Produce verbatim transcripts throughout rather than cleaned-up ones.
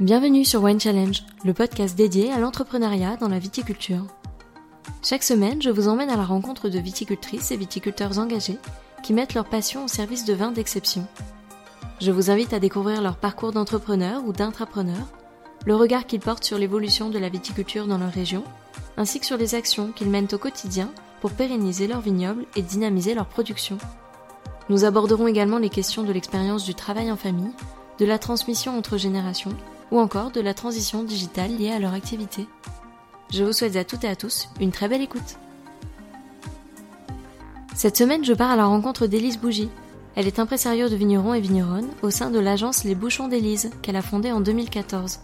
Bienvenue sur Wine Challenge, le podcast dédié à l'entrepreneuriat dans la viticulture. Chaque semaine, je vous emmène à la rencontre de viticultrices et viticulteurs engagés qui mettent leur passion au service de vins d'exception. Je vous invite à découvrir leur parcours d'entrepreneur ou d'intrapreneur, le regard qu'ils portent sur l'évolution de la viticulture dans leur région, ainsi que sur les actions qu'ils mènent au quotidien pour pérenniser leur vignoble et dynamiser leur production. Nous aborderons également les questions de l'expérience du travail en famille, de la transmission entre générations, ou encore de la transition digitale liée à leur activité. Je vous souhaite à toutes et à tous une très belle écoute. Cette semaine, je pars à la rencontre d'Élise Bougie. Elle est impresario de vignerons et vigneronnes au sein de l'agence Les Bouchons d'Élise, qu'elle a fondée en deux mille quatorze.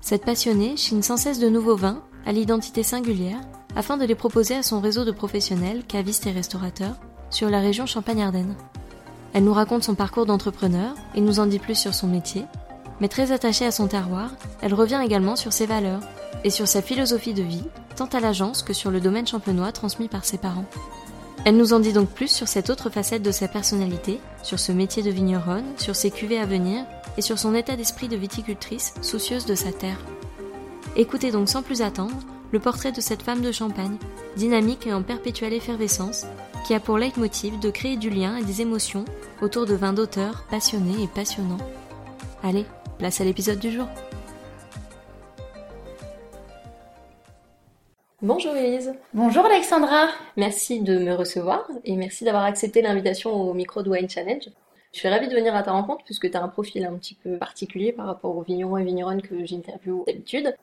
Cette passionnée chine sans cesse de nouveaux vins, à l'identité singulière, afin de les proposer à son réseau de professionnels, cavistes et restaurateurs, sur la région Champagne-Ardenne. Elle nous raconte son parcours d'entrepreneur et nous en dit plus sur son métier, mais très attachée à son terroir, elle revient également sur ses valeurs et sur sa philosophie de vie, tant à l'agence que sur le domaine champenois transmis par ses parents. Elle nous en dit donc plus sur cette autre facette de sa personnalité, sur ce métier de vigneronne, sur ses cuvées à venir et sur son état d'esprit de viticultrice soucieuse de sa terre. Écoutez donc sans plus attendre le portrait de cette femme de Champagne, dynamique et en perpétuelle effervescence, qui a pour leitmotiv de créer du lien et des émotions autour de vins d'auteur passionnés et passionnants. Allez, place à l'épisode du jour. Bonjour Élise. Bonjour Alexandra. Merci de me recevoir et merci d'avoir accepté l'invitation au micro de Wine Challenge. Je suis ravie de venir à ta rencontre puisque tu as un profil un petit peu particulier par rapport aux vignerons et vigneronnes que j'interviewe d'habitude.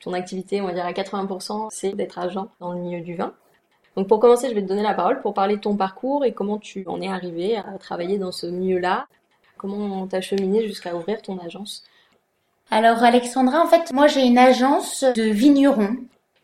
Ton activité, on va dire à quatre-vingts pour cent, c'est d'être agent dans le milieu du vin. Donc pour commencer, je vais te donner la parole pour parler de ton parcours et comment tu en es arrivée à travailler dans ce milieu-là. Comment t'as cheminé jusqu'à ouvrir ton agence ? Alors Alexandra, en fait, moi j'ai une agence de vignerons.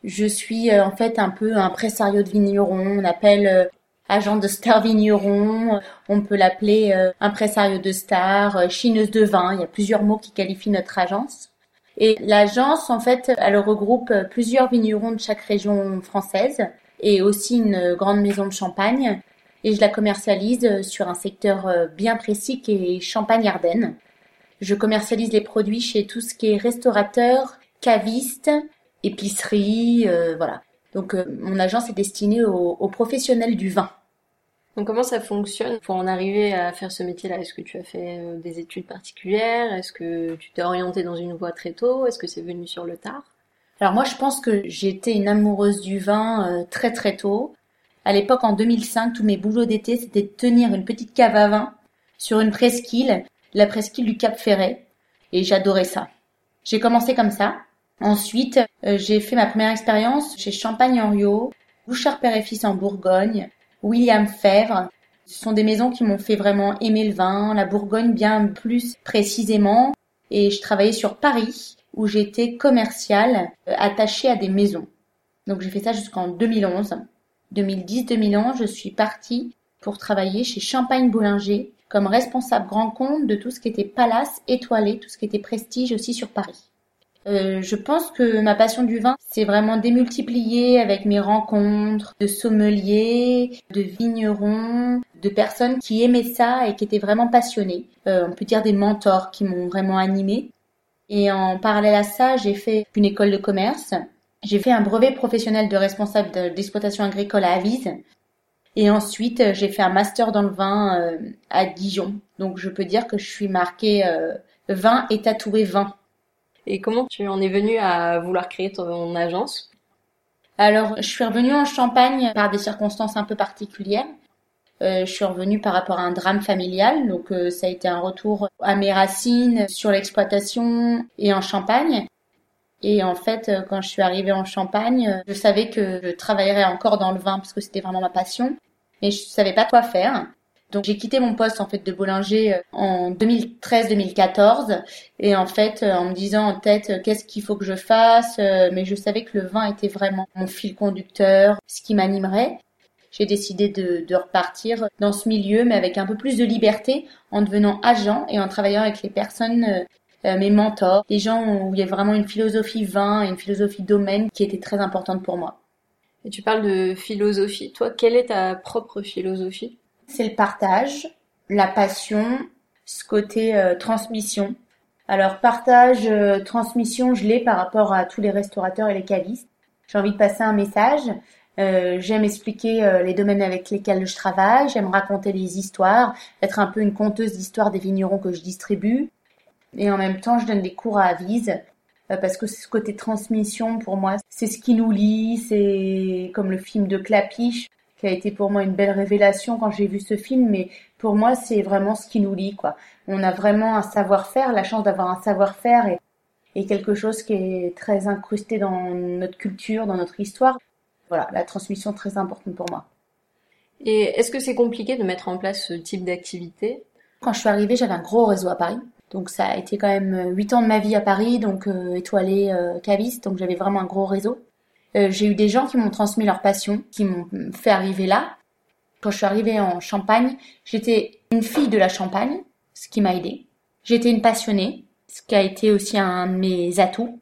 Je suis euh, en fait un peu un présario de vigneron, on appelle euh, agent de star vigneron, on peut l'appeler euh, un présario de star, euh, chineuse de vin, il y a plusieurs mots qui qualifient notre agence. Et l'agence en fait, elle regroupe plusieurs vignerons de chaque région française et aussi une grande maison de Champagne et je la commercialise sur un secteur bien précis qui est Champagne-Ardenne. Je commercialise les produits chez tout ce qui est restaurateur, caviste, épicerie, euh, voilà. Donc euh, mon agence est destinée aux, aux professionnels du vin. Donc comment ça fonctionne pour en arriver à faire ce métier-là ? Est-ce que tu as fait euh, des études particulières ? Est-ce que tu t'es orientée dans une voie très tôt ? Est-ce que c'est venu sur le tard ? Alors moi je pense que j'étais une amoureuse du vin euh, très très tôt. À l'époque en deux mille cinq, tous mes boulots d'été c'était de tenir une petite cave à vin sur une presqu'île, la presqu'île du Cap Ferret, et j'adorais ça. J'ai commencé comme ça. Ensuite, euh, j'ai fait ma première expérience chez Champagne Henriot, Bouchard Père et Fils en Bourgogne, William Fèvre. Ce sont des maisons qui m'ont fait vraiment aimer le vin, la Bourgogne bien plus précisément. Et je travaillais sur Paris, où j'étais commerciale, euh, attachée à des maisons. Donc j'ai fait ça jusqu'en deux mille onze. deux mille dix deux mille onze, je suis partie pour travailler chez Champagne Bollinger comme responsable grand compte de tout ce qui était palace étoilé, tout ce qui était prestige aussi sur Paris. Euh, je pense que ma passion du vin s'est vraiment démultipliée avec mes rencontres de sommeliers, de vignerons, de personnes qui aimaient ça et qui étaient vraiment passionnées. Euh, on peut dire des mentors qui m'ont vraiment animée. Et en parallèle à ça, j'ai fait une école de commerce. J'ai fait un brevet professionnel de responsable d'exploitation agricole à Avise. Et ensuite, j'ai fait un master dans le vin euh, à Dijon. Donc je peux dire que je suis marquée euh, vin et tatouée vin. Et comment tu en es venue à vouloir créer ton agence ? Alors, je suis revenue en Champagne par des circonstances un peu particulières. Euh, je suis revenue par rapport à un drame familial, donc euh, ça a été un retour à mes racines, sur l'exploitation et en Champagne. Et en fait, quand je suis arrivée en Champagne, je savais que je travaillerais encore dans le vin parce que c'était vraiment ma passion, mais je savais pas quoi faire. Donc j'ai quitté mon poste en fait de boulanger en deux mille treize deux mille quatorze et en fait en me disant en tête qu'est-ce qu'il faut que je fasse, mais je savais que le vin était vraiment mon fil conducteur, ce qui m'animerait. J'ai décidé de, de repartir dans ce milieu mais avec un peu plus de liberté en devenant agent et en travaillant avec les personnes, mes mentors, les gens où il y a vraiment une philosophie vin et une philosophie domaine qui était très importante pour moi. Et tu parles de philosophie, toi quelle est ta propre philosophie ? C'est le partage, la passion, ce côté euh, transmission. Alors partage, euh, transmission, je l'ai par rapport à tous les restaurateurs et les cavistes. J'ai envie de passer un message. Euh, j'aime expliquer euh, les domaines avec lesquels je travaille, j'aime raconter les histoires, être un peu une conteuse d'histoires des vignerons que je distribue. Et en même temps, je donne des cours à Avise, euh, parce que ce côté transmission, pour moi, c'est ce qui nous lie, c'est comme le film de Clapiche, qui a été pour moi une belle révélation quand j'ai vu ce film, mais pour moi, c'est vraiment ce qui nous lie, quoi. On a vraiment un savoir-faire, la chance d'avoir un savoir-faire et, et quelque chose qui est très incrusté dans notre culture, dans notre histoire. Voilà, la transmission est très importante pour moi. Et est-ce que c'est compliqué de mettre en place ce type d'activité ? Quand je suis arrivée, j'avais un gros réseau à Paris. Donc ça a été quand même huit ans de ma vie à Paris, donc euh, étoilée, euh, caviste, donc j'avais vraiment un gros réseau. Euh, j'ai eu des gens qui m'ont transmis leur passion, qui m'ont fait arriver là. Quand je suis arrivée en Champagne, j'étais une fille de la Champagne, ce qui m'a aidée. J'étais une passionnée, ce qui a été aussi un de mes atouts.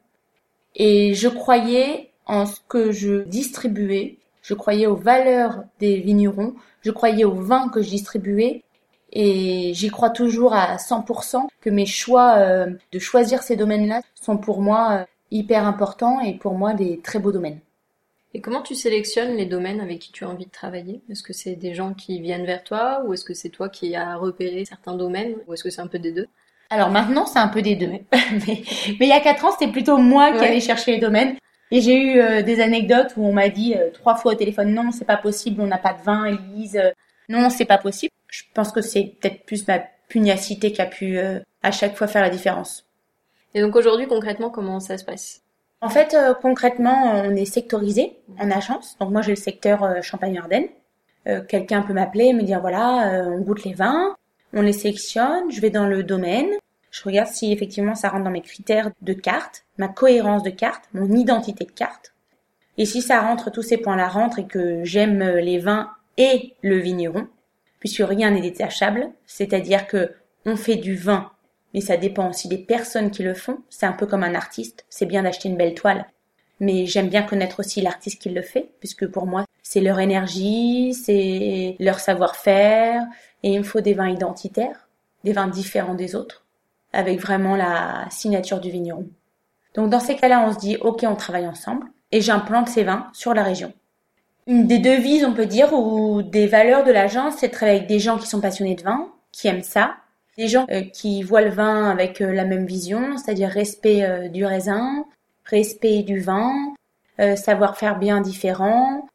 Et je croyais en ce que je distribuais, je croyais aux valeurs des vignerons, je croyais aux vins que je distribuais, et j'y crois toujours à cent pour cent que mes choix euh, de choisir ces domaines-là sont pour moi euh, hyper importants et pour moi des très beaux domaines. Et comment tu sélectionnes les domaines avec qui tu as envie de travailler ? Est-ce que c'est des gens qui viennent vers toi ou est-ce que c'est toi qui as repéré certains domaines ou est-ce que c'est un peu des deux ? Alors maintenant, c'est un peu des deux. Ouais. mais, mais il y a quatre ans, c'était plutôt moi ouais. qui allais chercher les domaines. Et j'ai eu euh, des anecdotes où on m'a dit euh, trois fois au téléphone « Non, c'est pas possible, on n'a pas de vin, Élise. Euh, non, c'est pas possible. » Je pense que c'est peut-être plus ma pugnacité qui a pu euh, à chaque fois faire la différence. Et donc aujourd'hui, concrètement, comment ça se passe ? En fait, euh, concrètement, on est sectorisé en agence. Donc moi, j'ai le secteur euh, Champagne-Ardenne. Euh, quelqu'un peut m'appeler, me dire « Voilà, euh, on goûte les vins, on les sélectionne, je vais dans le domaine. » Je regarde si effectivement ça rentre dans mes critères de carte, ma cohérence de carte, mon identité de carte. Et si ça rentre, tous ces points-là rentrent et que j'aime les vins et le vigneron, puisque rien n'est détachable, c'est-à-dire que on fait du vin, mais ça dépend aussi des personnes qui le font. C'est un peu comme un artiste, c'est bien d'acheter une belle toile, mais j'aime bien connaître aussi l'artiste qui le fait, puisque pour moi, c'est leur énergie, c'est leur savoir-faire, et il me faut des vins identitaires, des vins différents des autres, avec vraiment la signature du vigneron. Donc dans ces cas-là, on se dit « Ok, on travaille ensemble » et j'implante ces vins sur la région. Une des devises, on peut dire, ou des valeurs de l'agence, c'est de travailler avec des gens qui sont passionnés de vin, qui aiment ça, des gens euh, qui voient le vin avec euh, la même vision, c'est-à-dire respect euh, du raisin, respect du vin, euh, savoir faire bien différent.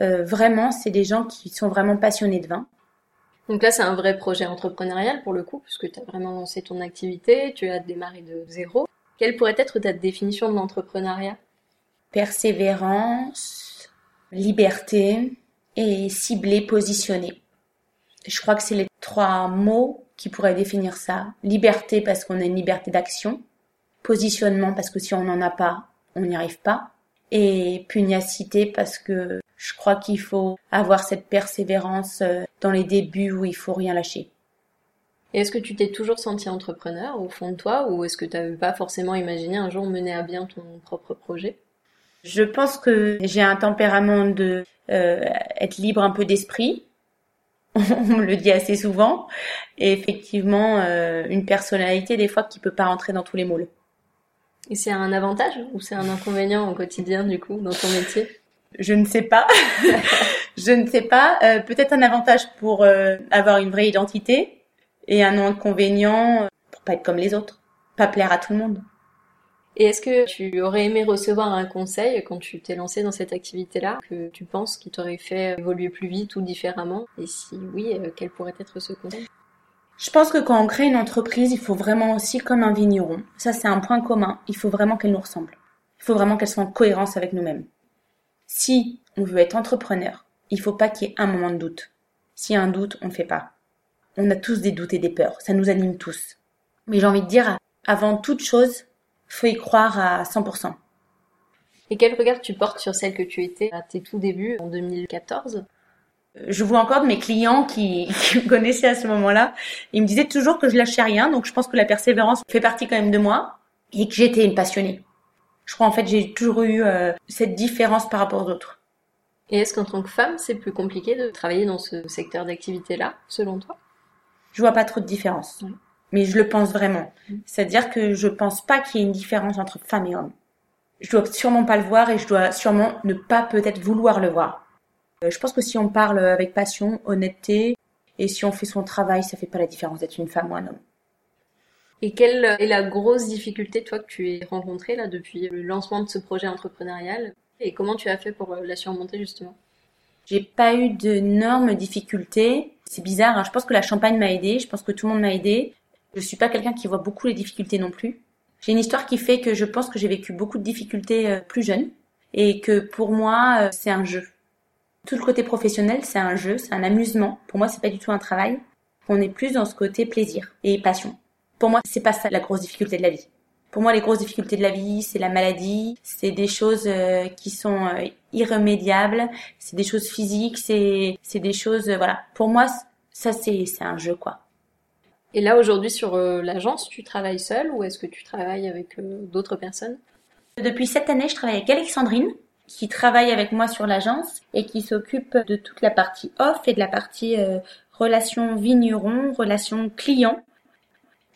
Euh, vraiment, c'est des gens qui sont vraiment passionnés de vin. Donc là, c'est un vrai projet entrepreneurial pour le coup, puisque tu as vraiment lancé ton activité, tu as démarré de zéro. Quelle pourrait être ta définition de l'entrepreneuriat ? Persévérance, liberté et cibler, positionner. Je crois que c'est les trois mots qui pourraient définir ça. Liberté parce qu'on a une liberté d'action, positionnement parce que si on n'en a pas, on n'y arrive pas, et pugnacité parce que je crois qu'il faut avoir cette persévérance dans les débuts où il faut rien lâcher. Et est-ce que tu t'es toujours sentie entrepreneur au fond de toi ou est-ce que tu n'avais pas forcément imaginé un jour mener à bien ton propre projet ? Je pense que j'ai un tempérament de euh, être libre un peu d'esprit. On me le dit assez souvent. Et effectivement, euh, une personnalité des fois qui peut pas rentrer dans tous les moules. Et c'est un avantage ou c'est un inconvénient au quotidien du coup dans ton métier ? Je ne sais pas, je ne sais pas. Euh, peut-être un avantage pour euh, avoir une vraie identité et un inconvénient pour pas être comme les autres, pas plaire à tout le monde. Et est-ce que tu aurais aimé recevoir un conseil quand tu t'es lancée dans cette activité-là, que tu penses qui t'aurait fait évoluer plus vite ou différemment ? Et si oui, euh, quel pourrait être ce conseil ? Je pense que quand on crée une entreprise, il faut vraiment aussi comme un vigneron. Ça, c'est un point commun. Il faut vraiment qu'elle nous ressemble. Il faut vraiment qu'elle soit en cohérence avec nous-mêmes. Si on veut être entrepreneur, il faut pas qu'il y ait un moment de doute. S'il y a un doute, on ne fait pas. On a tous des doutes et des peurs, ça nous anime tous. Mais j'ai envie de dire, avant toute chose, faut y croire à cent pour cent. Et quel regard tu portes sur celle que tu étais à tes tout débuts en deux mille quatorze ? Je vois encore de mes clients qui, qui me connaissaient à ce moment-là. Ils me disaient toujours que je lâchais rien, donc je pense que la persévérance fait partie quand même de moi et que j'étais une passionnée. Je crois en fait j'ai toujours eu euh, cette différence par rapport aux autres. Et est-ce qu'en tant que femme, c'est plus compliqué de travailler dans ce secteur d'activité-là, selon toi ? Je vois pas trop de différence. Oui. mais je le pense vraiment. C'est-à-dire que je pense pas qu'il y ait une différence entre femme et homme. Je dois sûrement pas le voir et je dois sûrement ne pas peut-être vouloir le voir. Je pense que si on parle avec passion, honnêteté, et si on fait son travail, ça fait pas la différence d'être une femme ou un homme. Et quelle est la grosse difficulté, toi, que tu as rencontrée là depuis le lancement de ce projet entrepreneurial? Et comment tu as fait pour la surmonter, justement? J'ai pas eu d'énormes difficultés. C'est bizarre, hein. Je pense que la Champagne m'a aidée. Je pense que tout le monde m'a aidée. Je suis pas quelqu'un qui voit beaucoup les difficultés non plus. J'ai une histoire qui fait que je pense que j'ai vécu beaucoup de difficultés plus jeune. Et que pour moi, c'est un jeu. Tout le côté professionnel, c'est un jeu, c'est un amusement. Pour moi, c'est pas du tout un travail. On est plus dans ce côté plaisir et passion. Pour moi, c'est pas ça la grosse difficulté de la vie. Pour moi, les grosses difficultés de la vie, c'est la maladie, c'est des choses euh, qui sont euh, irrémédiables, c'est des choses physiques, c'est c'est des choses euh, voilà. Pour moi, ça c'est c'est un jeu quoi. Et là aujourd'hui sur euh, l'agence, tu travailles seule ou est-ce que tu travailles avec euh, d'autres personnes? Depuis cette année, je travaille avec Alexandrine qui travaille avec moi sur l'agence et qui s'occupe de toute la partie off et de la partie euh, relation vigneron, relation client.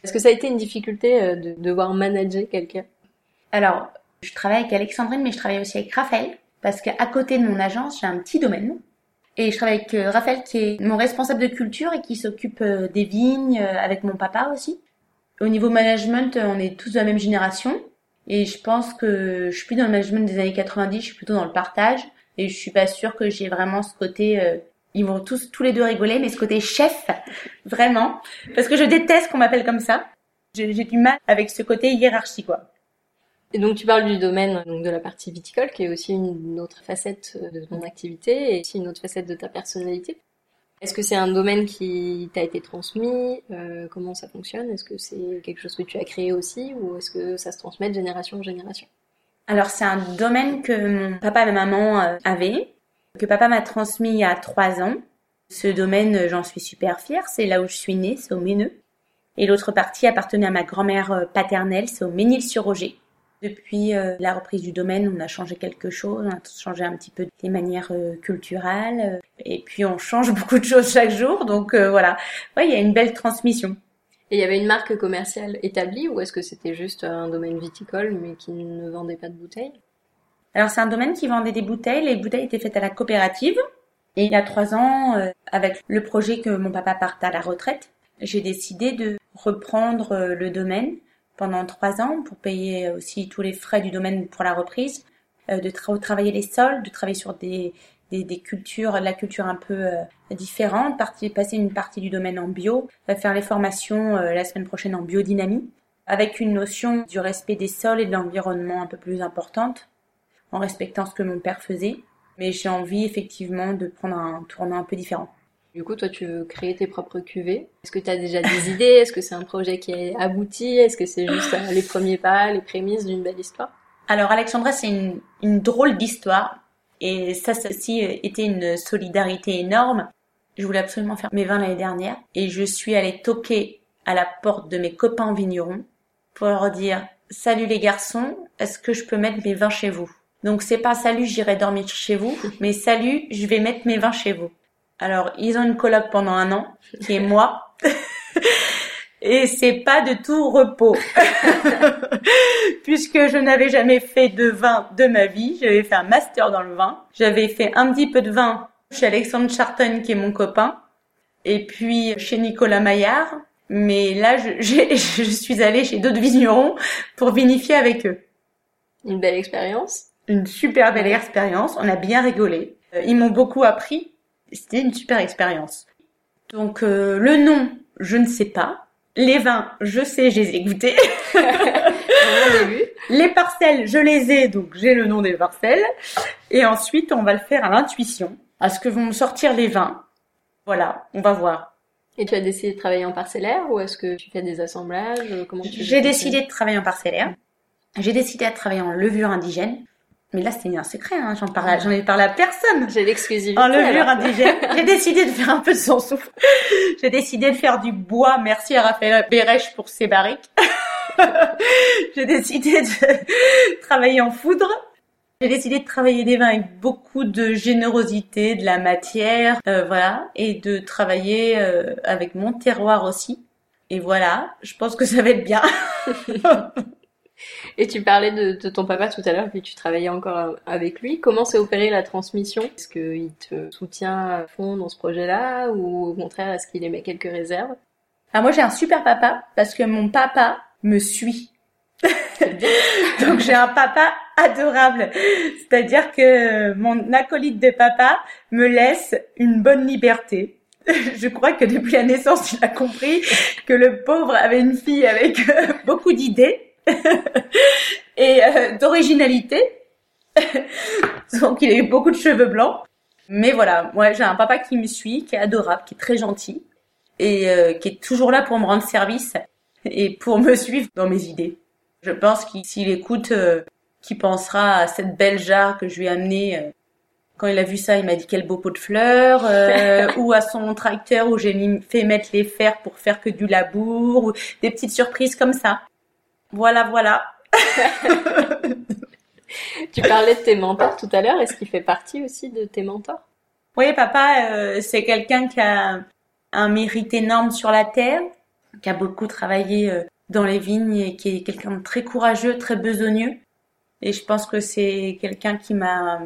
Est-ce que ça a été une difficulté de devoir manager quelqu'un? Alors, je travaille avec Alexandrine, mais je travaille aussi avec Raphaël, parce qu'à côté de mon agence, j'ai un petit domaine. Et je travaille avec Raphaël, qui est mon responsable de culture et qui s'occupe des vignes, avec mon papa aussi. Au niveau management, on est tous de la même génération. Et je pense que je suis plus dans le management des années quatre-vingt-dix, je suis plutôt dans le partage. Et je suis pas sûre que j'ai vraiment ce côté... Euh, Ils vont tous, tous les deux rigoler, mais ce côté chef, vraiment. Parce que je déteste qu'on m'appelle comme ça. J'ai, j'ai du mal avec ce côté hiérarchie, quoi. Et donc, tu parles du domaine, donc de la partie viticole, qui est aussi une autre facette de ton activité et aussi une autre facette de ta personnalité. Est-ce que c'est un domaine qui t'a été transmis? euh, Comment ça fonctionne? Est-ce que c'est quelque chose que tu as créé aussi? Ou est-ce que ça se transmet de génération en génération? Alors, c'est un domaine que mon papa et ma maman avaient, que papa m'a transmis il y a trois ans. Ce domaine, j'en suis super fière, c'est là où je suis née, c'est au Méneux. Et l'autre partie appartenait à ma grand-mère paternelle, c'est au Mesnil-sur-Oger. Depuis euh, la reprise du domaine, on a changé quelque chose, on a changé un petit peu les manières euh, culturelles, et puis on change beaucoup de choses chaque jour, donc euh, voilà. Ouais, il y a une belle transmission. Et il y avait une marque commerciale établie, ou est-ce que c'était juste un domaine viticole, mais qui ne vendait pas de bouteilles? Alors, c'est un domaine qui vendait des bouteilles. Les bouteilles étaient faites à la coopérative. Et il y a trois ans, euh, avec le projet que mon papa parte à la retraite, j'ai décidé de reprendre euh, le domaine pendant trois ans pour payer aussi tous les frais du domaine pour la reprise, euh, de tra- travailler les sols, de travailler sur des, des, des cultures, de la culture un peu euh, différente, partie, passer une partie du domaine en bio, faire les formations euh, la semaine prochaine en biodynamie, avec une notion du respect des sols et de l'environnement un peu plus importante, en respectant ce que mon père faisait, mais j'ai envie effectivement de prendre un tournant un peu différent. Du coup, toi, tu veux créer tes propres cuvées. Est-ce que tu as déjà des idées? Est-ce que c'est un projet qui est abouti? Est-ce que c'est juste euh, les premiers pas, les prémices d'une belle histoire? Alors, Alexandra, c'est une, une drôle d'histoire, et ça, ça aussi était une solidarité énorme. Je voulais absolument faire mes vins l'année dernière, et je suis allée toquer à la porte de mes copains vignerons pour leur dire « Salut les garçons, est-ce que je peux mettre mes vins chez vous ?» Donc, c'est pas « Salut, j'irai dormir chez vous », mais « Salut, je vais mettre mes vins chez vous ». Alors, ils ont une coloc pendant un an, qui est moi, et c'est pas de tout repos, puisque je n'avais jamais fait de vin de ma vie. J'avais fait un master dans le vin. J'avais fait un petit peu de vin chez Alexandre Charton, qui est mon copain, et puis chez Nicolas Maillard. Mais là, je, j'ai, je suis allée chez d'autres vignerons pour vinifier avec eux. Une belle expérience. Une super belle expérience, on a bien rigolé. Ils m'ont beaucoup appris, c'était une super expérience. Donc euh, le nom, je ne sais pas. Les vins, je sais, je les ai goûtés. Les parcelles, je les ai, donc j'ai le nom des parcelles. Et ensuite, on va le faire à l'intuition, à ce que vont sortir les vins. Voilà, on va voir. Et tu as décidé de travailler en parcellaire ou est-ce que tu fais des assemblages? Comment tu J'ai décidé de travailler en parcellaire. J'ai décidé de travailler en levure indigène. Mais là, c'était un secret, hein. J'en parlais, j'en ai parlé à personne. J'ai l'exclusivité. En levure indigène. J'ai décidé de faire un peu de sans souffle. J'ai décidé de faire du bois. Merci à Raphaël Bérech pour ses barriques. J'ai décidé de travailler en foudre. J'ai décidé de travailler des vins avec beaucoup de générosité, de la matière, euh, voilà, et de travailler euh, avec mon terroir aussi. Et voilà, je pense que ça va être bien. Et tu parlais de, de ton papa tout à l'heure, puis tu travaillais encore avec lui. Comment s'est opérée la transmission? Est-ce qu'il te soutient à fond dans ce projet-là, ou au contraire, est-ce qu'il émet quelques réserves? Alors moi, j'ai un super papa, parce que mon papa me suit. Donc j'ai un papa adorable. C'est-à-dire que mon acolyte de papa me laisse une bonne liberté. Je crois que depuis la naissance, il a compris que le pauvre avait une fille avec beaucoup d'idées. et euh, d'originalité. Donc il a eu beaucoup de cheveux blancs. Mais voilà, moi j'ai un papa qui me suit, qui est adorable, qui est très gentil et euh, qui est toujours là pour me rendre service et pour me suivre dans mes idées. Je pense qu'il, s'il écoute, euh, qu'il pensera à cette belle jarre que je lui ai amenée. Euh, quand il a vu ça, il m'a dit quel beau pot de fleurs, euh, ou à son tracteur où j'ai mis, fait mettre les fers pour faire que du labour, ou des petites surprises comme ça. Voilà, voilà. Tu parlais de tes mentors tout à l'heure. Est-ce qu'il fait partie aussi de tes mentors? Oui, papa, euh, c'est quelqu'un qui a un mérite énorme sur la terre, qui a beaucoup travaillé euh, dans les vignes et qui est quelqu'un de très courageux, très besogneux. Et je pense que c'est quelqu'un qui m'a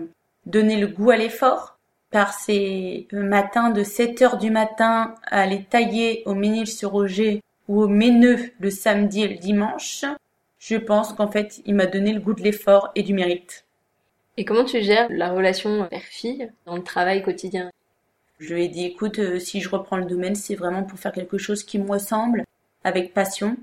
donné le goût à l'effort par ses matins de sept heures du matin à aller tailler au Mesnil-sur-Oger ou au Méneux le samedi et le dimanche. Je pense qu'en fait, il m'a donné le goût de l'effort et du mérite. Et comment tu gères la relation père-fille dans le travail quotidien? Je lui ai dit, écoute, euh, si je reprends le domaine, c'est vraiment pour faire quelque chose qui me ressemble, avec passion.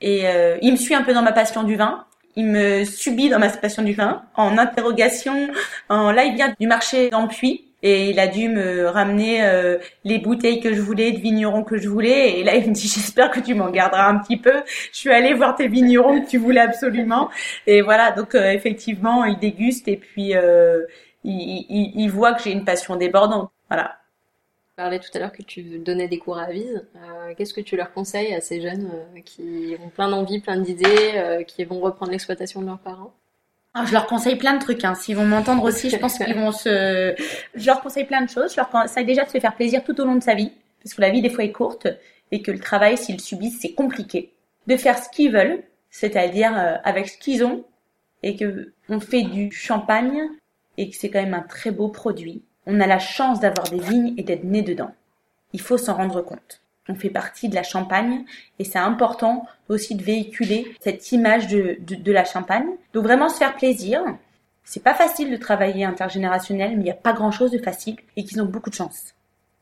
Et euh, il me suit un peu dans ma passion du vin. Il me subit dans ma passion du vin, en interrogation, en là il vient du marché d'Ampuy. Et il a dû me ramener euh, les bouteilles que je voulais, de vignerons que je voulais. Et là, il me dit, j'espère que tu m'en garderas un petit peu. Je suis allée voir tes vignerons que tu voulais absolument. Et voilà, donc euh, effectivement, il déguste et puis euh, il, il, il voit que j'ai une passion débordante. Voilà. Tu parlais tout à l'heure que tu donnais des cours à Avise. Euh, qu'est-ce que tu leur conseilles à ces jeunes euh, qui ont plein d'envie, plein d'idées, euh, qui vont reprendre l'exploitation de leurs parents? Alors, je leur conseille plein de trucs, hein. S'ils vont m'entendre aussi, je pense qu'ils vont se... Je leur conseille plein de choses. Je leur conseille déjà de se faire plaisir tout au long de sa vie, parce que la vie, des fois, est courte, et que le travail, s'ils subissent, c'est compliqué. De faire ce qu'ils veulent, c'est-à-dire avec ce qu'ils ont, et que on fait du champagne, et que c'est quand même un très beau produit. On a la chance d'avoir des vignes et d'être né dedans. Il faut s'en rendre compte. On fait partie de la Champagne et c'est important aussi de véhiculer cette image de, de, de la Champagne. Donc vraiment se faire plaisir. C'est pas facile de travailler intergénérationnel, mais il n'y a pas grand chose de facile et qu'ils ont beaucoup de chance.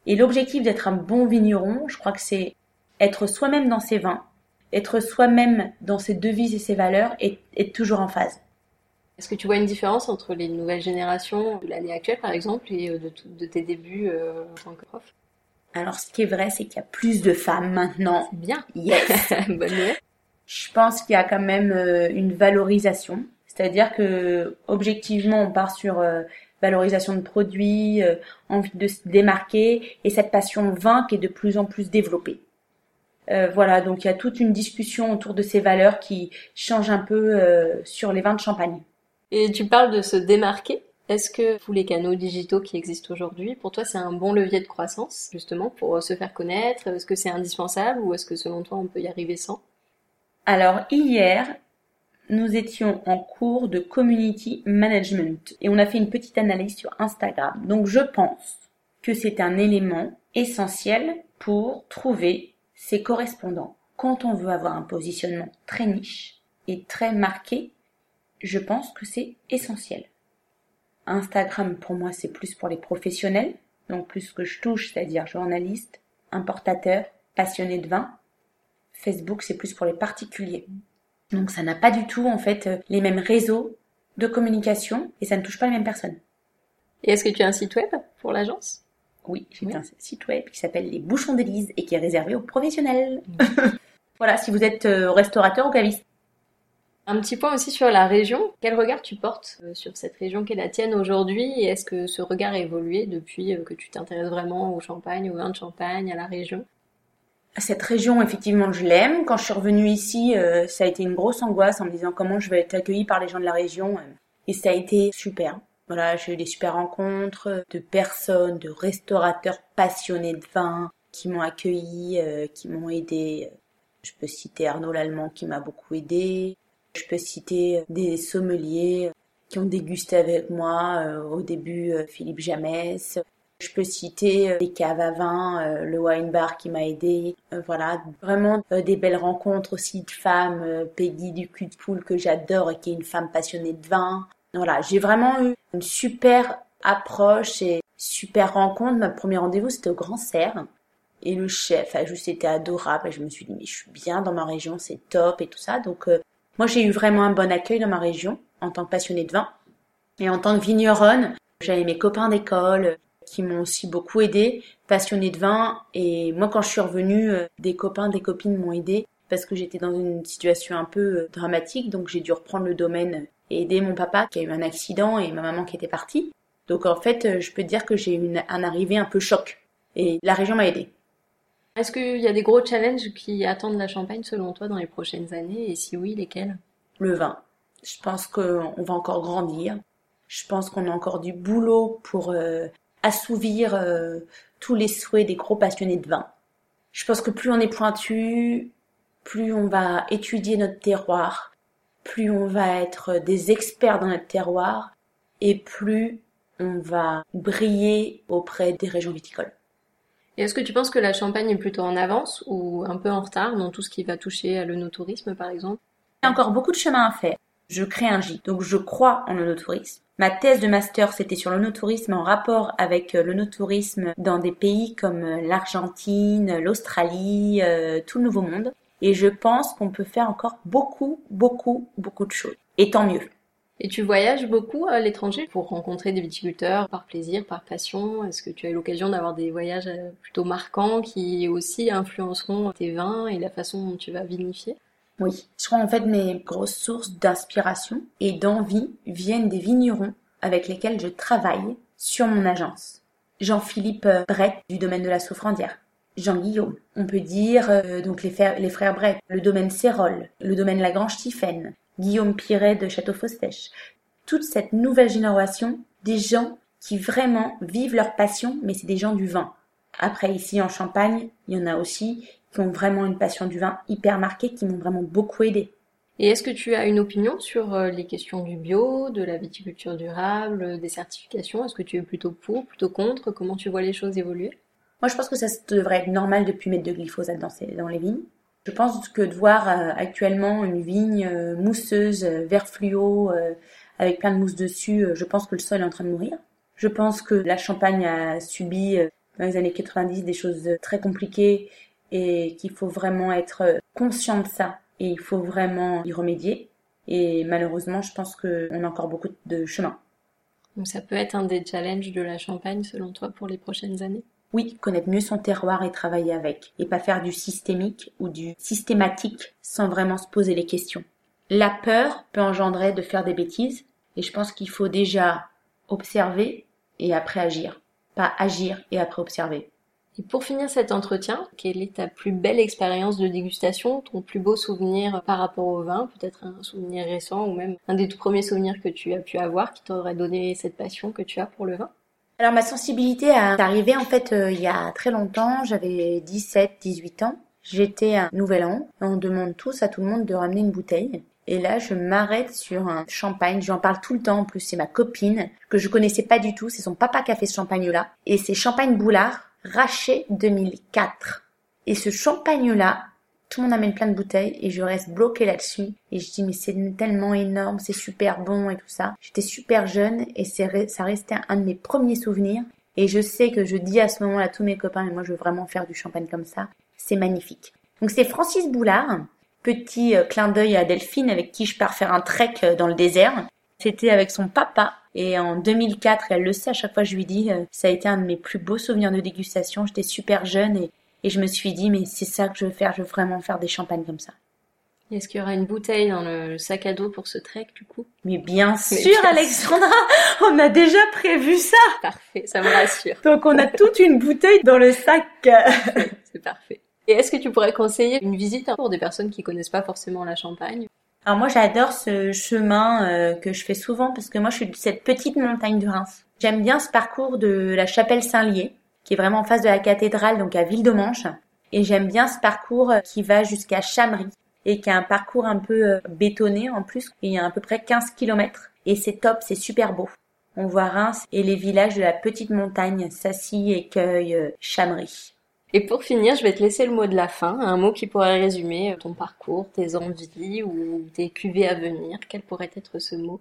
Et l'objectif d'être un bon vigneron, je crois que c'est être soi-même dans ses vins, être soi-même dans ses devises et ses valeurs et être toujours en phase. Est-ce que tu vois une différence entre les nouvelles générations de l'année actuelle par exemple et de, de tes débuts euh, en tant que prof? Alors, ce qui est vrai, c'est qu'il y a plus de femmes maintenant. C'est bien. Yes. Bonne nouvelle. Je pense qu'il y a quand même euh, une valorisation. C'est-à-dire que, objectivement, on part sur euh, valorisation de produits, euh, envie de se démarquer, et cette passion vin qui est de plus en plus développée. Euh, voilà, donc il y a toute une discussion autour de ces valeurs qui change un peu euh, sur les vins de champagne. Et tu parles de se démarquer? Est-ce que tous les canaux digitaux qui existent aujourd'hui, pour toi, c'est un bon levier de croissance, justement, pour se faire connaître? Est-ce que c'est indispensable ou est-ce que, selon toi, on peut y arriver sans? Alors, hier, nous étions en cours de community management et on a fait une petite analyse sur Instagram. Donc, je pense que c'est un élément essentiel pour trouver ses correspondants. Quand on veut avoir un positionnement très niche et très marqué, je pense que c'est essentiel. Instagram, pour moi, c'est plus pour les professionnels, donc plus ce que je touche, c'est-à-dire journaliste, importateur, passionné de vin. Facebook, c'est plus pour les particuliers. Donc ça n'a pas du tout, en fait, les mêmes réseaux de communication et ça ne touche pas les mêmes personnes. Et est-ce que tu as un site web pour l'agence? Oui, j'ai oui. un site web qui s'appelle Les Bouchons d'Élise et qui est réservé aux professionnels. Mmh. Voilà, si vous êtes restaurateur ou caviste. Un petit point aussi sur la région. Quel regard tu portes sur cette région qui est la tienne aujourd'hui et est-ce que ce regard a évolué depuis que tu t'intéresses vraiment au champagne, au vin de champagne, à la région? Cette région, effectivement, je l'aime. Quand je suis revenue ici, ça a été une grosse angoisse en me disant comment je vais être accueillie par les gens de la région. Et ça a été super. Voilà, j'ai eu des super rencontres de personnes, de restaurateurs passionnés de vin qui m'ont accueillie, qui m'ont aidée. Je peux citer Arnaud Lallemand qui m'a beaucoup aidée. Je peux citer des sommeliers qui ont dégusté avec moi euh, au début euh, Philippe Jamet. Je peux citer euh, les caves à vin, euh, le wine bar qui m'a aidée. Euh, voilà, vraiment euh, des belles rencontres aussi de femmes. Euh, Peggy du cul de poule que j'adore et qui est une femme passionnée de vin. Voilà, j'ai vraiment eu une super approche et super rencontre. Ma première rendez-vous, c'était au Grand Cerf. Et le chef a juste été adorable. Et je me suis dit, mais je suis bien dans ma région, c'est top et tout ça. Donc, euh, moi, j'ai eu vraiment un bon accueil dans ma région en tant que passionnée de vin. Et en tant que vigneronne, j'avais mes copains d'école qui m'ont aussi beaucoup aidée, passionnée de vin. Et moi, quand je suis revenue, des copains, des copines m'ont aidée parce que j'étais dans une situation un peu dramatique. Donc, j'ai dû reprendre le domaine et aider mon papa qui a eu un accident et ma maman qui était partie. Donc, en fait, je peux dire que j'ai eu une, un arrivée un peu choc. Et la région m'a aidée. Est-ce qu'il y a des gros challenges qui attendent la Champagne, selon toi, dans les prochaines années? Et si oui, lesquels? Le vin. Je pense qu'on va encore grandir. Je pense qu'on a encore du boulot pour euh, assouvir euh, tous les souhaits des gros passionnés de vin. Je pense que plus on est pointu, plus on va étudier notre terroir, plus on va être des experts dans notre terroir et plus on va briller auprès des régions viticoles. Et est-ce que tu penses que la Champagne est plutôt en avance ou un peu en retard dans tout ce qui va toucher à l'œnotourisme, par exemple? Il y a encore beaucoup de chemin à faire. Je crée un gîte, donc je crois en l'œnotourisme. Ma thèse de master, c'était sur l'œnotourisme en rapport avec l'œnotourisme dans des pays comme l'Argentine, l'Australie, euh, tout le Nouveau Monde. Et je pense qu'on peut faire encore beaucoup, beaucoup, beaucoup de choses. Et tant mieux. Et tu voyages beaucoup à l'étranger pour rencontrer des viticulteurs par plaisir, par passion? Est-ce que tu as eu l'occasion d'avoir des voyages plutôt marquants qui aussi influenceront tes vins et la façon dont tu vas vinifier? Oui, je crois en fait mes grosses sources d'inspiration et d'envie viennent des vignerons avec lesquels je travaille sur mon agence. Jean-Philippe Brette du domaine de la Souffrandière, Jean-Guillaume, on peut dire euh, donc les frères, les frères Brette, le domaine Cérol, le domaine La Grange Tiphaine, Guillaume Piret de Château Faustèche. Toute cette nouvelle génération, des gens qui vraiment vivent leur passion, mais c'est des gens du vin. Après, ici, en Champagne, il y en a aussi qui ont vraiment une passion du vin hyper marquée, qui m'ont vraiment beaucoup aidée. Et est-ce que tu as une opinion sur les questions du bio, de la viticulture durable, des certifications? Est-ce que tu es plutôt pour, plutôt contre? Comment tu vois les choses évoluer? Moi, je pense que ça devrait être normal de ne plus mettre de glyphosate dans, ces, dans les vignes. Je pense que de voir euh, actuellement une vigne euh, mousseuse, euh, vert fluo, euh, avec plein de mousse dessus, euh, je pense que le sol est en train de mourir. Je pense que la Champagne a subi euh, dans les années quatre-vingt-dix des choses euh, très compliquées et qu'il faut vraiment être euh, conscient de ça et il faut vraiment y remédier. Et malheureusement, je pense qu'on a encore beaucoup de chemin. Donc ça peut être un des challenges de la Champagne selon toi pour les prochaines années? Oui, connaître mieux son terroir et travailler avec, et pas faire du systémique ou du systématique sans vraiment se poser les questions. La peur peut engendrer de faire des bêtises, et je pense qu'il faut déjà observer et après agir, pas agir et après observer. Et pour finir cet entretien, quelle est ta plus belle expérience de dégustation, ton plus beau souvenir par rapport au vin, peut-être un souvenir récent ou même un des tout premiers souvenirs que tu as pu avoir qui t'aurait donné cette passion que tu as pour le vin? Alors ma sensibilité est arrivée en fait euh, il y a très longtemps, j'avais dix-sept dix-huit ans, j'étais à Nouvel An, on demande tous à tout le monde de ramener une bouteille et là je m'arrête sur un champagne, j'en parle tout le temps en plus, c'est ma copine que je connaissais pas du tout, c'est son papa qui a fait ce champagne là et c'est Champagne Boulard Rachet deux mille quatre et ce champagne là, tout le monde amène plein de bouteilles et je reste bloquée là-dessus. Et je dis mais c'est tellement énorme, c'est super bon et tout ça. J'étais super jeune et c'est, ça restait un de mes premiers souvenirs. Et je sais que je dis à ce moment-là à tous mes copains, mais moi je veux vraiment faire du champagne comme ça. C'est magnifique. Donc c'est Francis Boulard. Petit clin d'œil à Delphine avec qui je pars faire un trek dans le désert. C'était avec son papa. Et en deux mille quatre, elle le sait à chaque fois je lui dis, ça a été un de mes plus beaux souvenirs de dégustation. J'étais super jeune et... Et je me suis dit, mais c'est ça que je veux faire, je veux vraiment faire des champagnes comme ça. Est-ce qu'il y aura une bouteille dans le sac à dos pour ce trek, du coup? Mais bien sûr, mais bien Alexandra, sûr. On a déjà prévu ça. Parfait, ça me rassure. Donc on a toute une bouteille dans le sac. Parfait, c'est parfait. Et est-ce que tu pourrais conseiller une visite pour des personnes qui connaissent pas forcément la Champagne? Alors moi, j'adore ce chemin euh, que je fais souvent parce que moi, je suis de cette petite montagne de Reims. J'aime bien ce parcours de la Chapelle Saint-Lié, qui est vraiment en face de la cathédrale, donc à Ville-de-Manche. Et j'aime bien ce parcours qui va jusqu'à Chamery et qui a un parcours un peu bétonné en plus. Il y a à peu près quinze kilomètres et c'est top, c'est super beau. On voit Reims et les villages de la petite montagne, Sassy, Écueil, Chamery. Et pour finir, je vais te laisser le mot de la fin, un mot qui pourrait résumer ton parcours, tes envies ou tes cuvées à venir. Quel pourrait être ce mot ?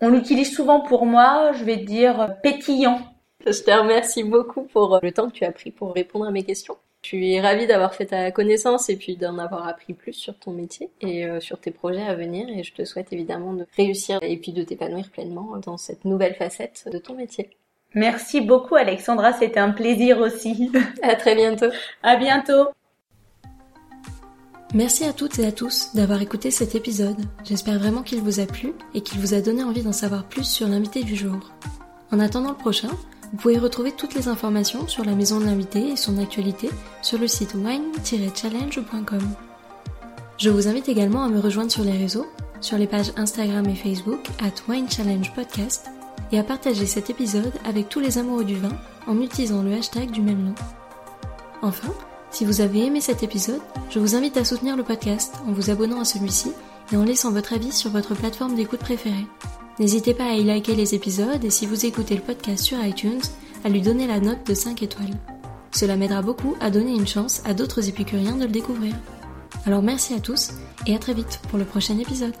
On l'utilise souvent pour moi, je vais dire pétillant. Je te remercie beaucoup pour le temps que tu as pris pour répondre à mes questions. Je suis ravie d'avoir fait ta connaissance et puis d'en avoir appris plus sur ton métier et sur tes projets à venir. Et je te souhaite évidemment de réussir et puis de t'épanouir pleinement dans cette nouvelle facette de ton métier. Merci beaucoup Alexandra, c'était un plaisir aussi. À très bientôt. À bientôt. Merci à toutes et à tous d'avoir écouté cet épisode. J'espère vraiment qu'il vous a plu et qu'il vous a donné envie d'en savoir plus sur l'invité du jour. En attendant le prochain, vous pouvez retrouver toutes les informations sur la maison de l'invité et son actualité sur le site wine tiret challenge point com. Je vous invite également à me rejoindre sur les réseaux, sur les pages Instagram et Facebook arobase wine challenge podcast et à partager cet épisode avec tous les amoureux du vin en utilisant le hashtag du même nom. Enfin, si vous avez aimé cet épisode, je vous invite à soutenir le podcast en vous abonnant à celui-ci et en laissant votre avis sur votre plateforme d'écoute préférée. N'hésitez pas à y liker les épisodes et si vous écoutez le podcast sur iTunes, à lui donner la note de cinq étoiles. Cela m'aidera beaucoup à donner une chance à d'autres épicuriens de le découvrir. Alors merci à tous et à très vite pour le prochain épisode.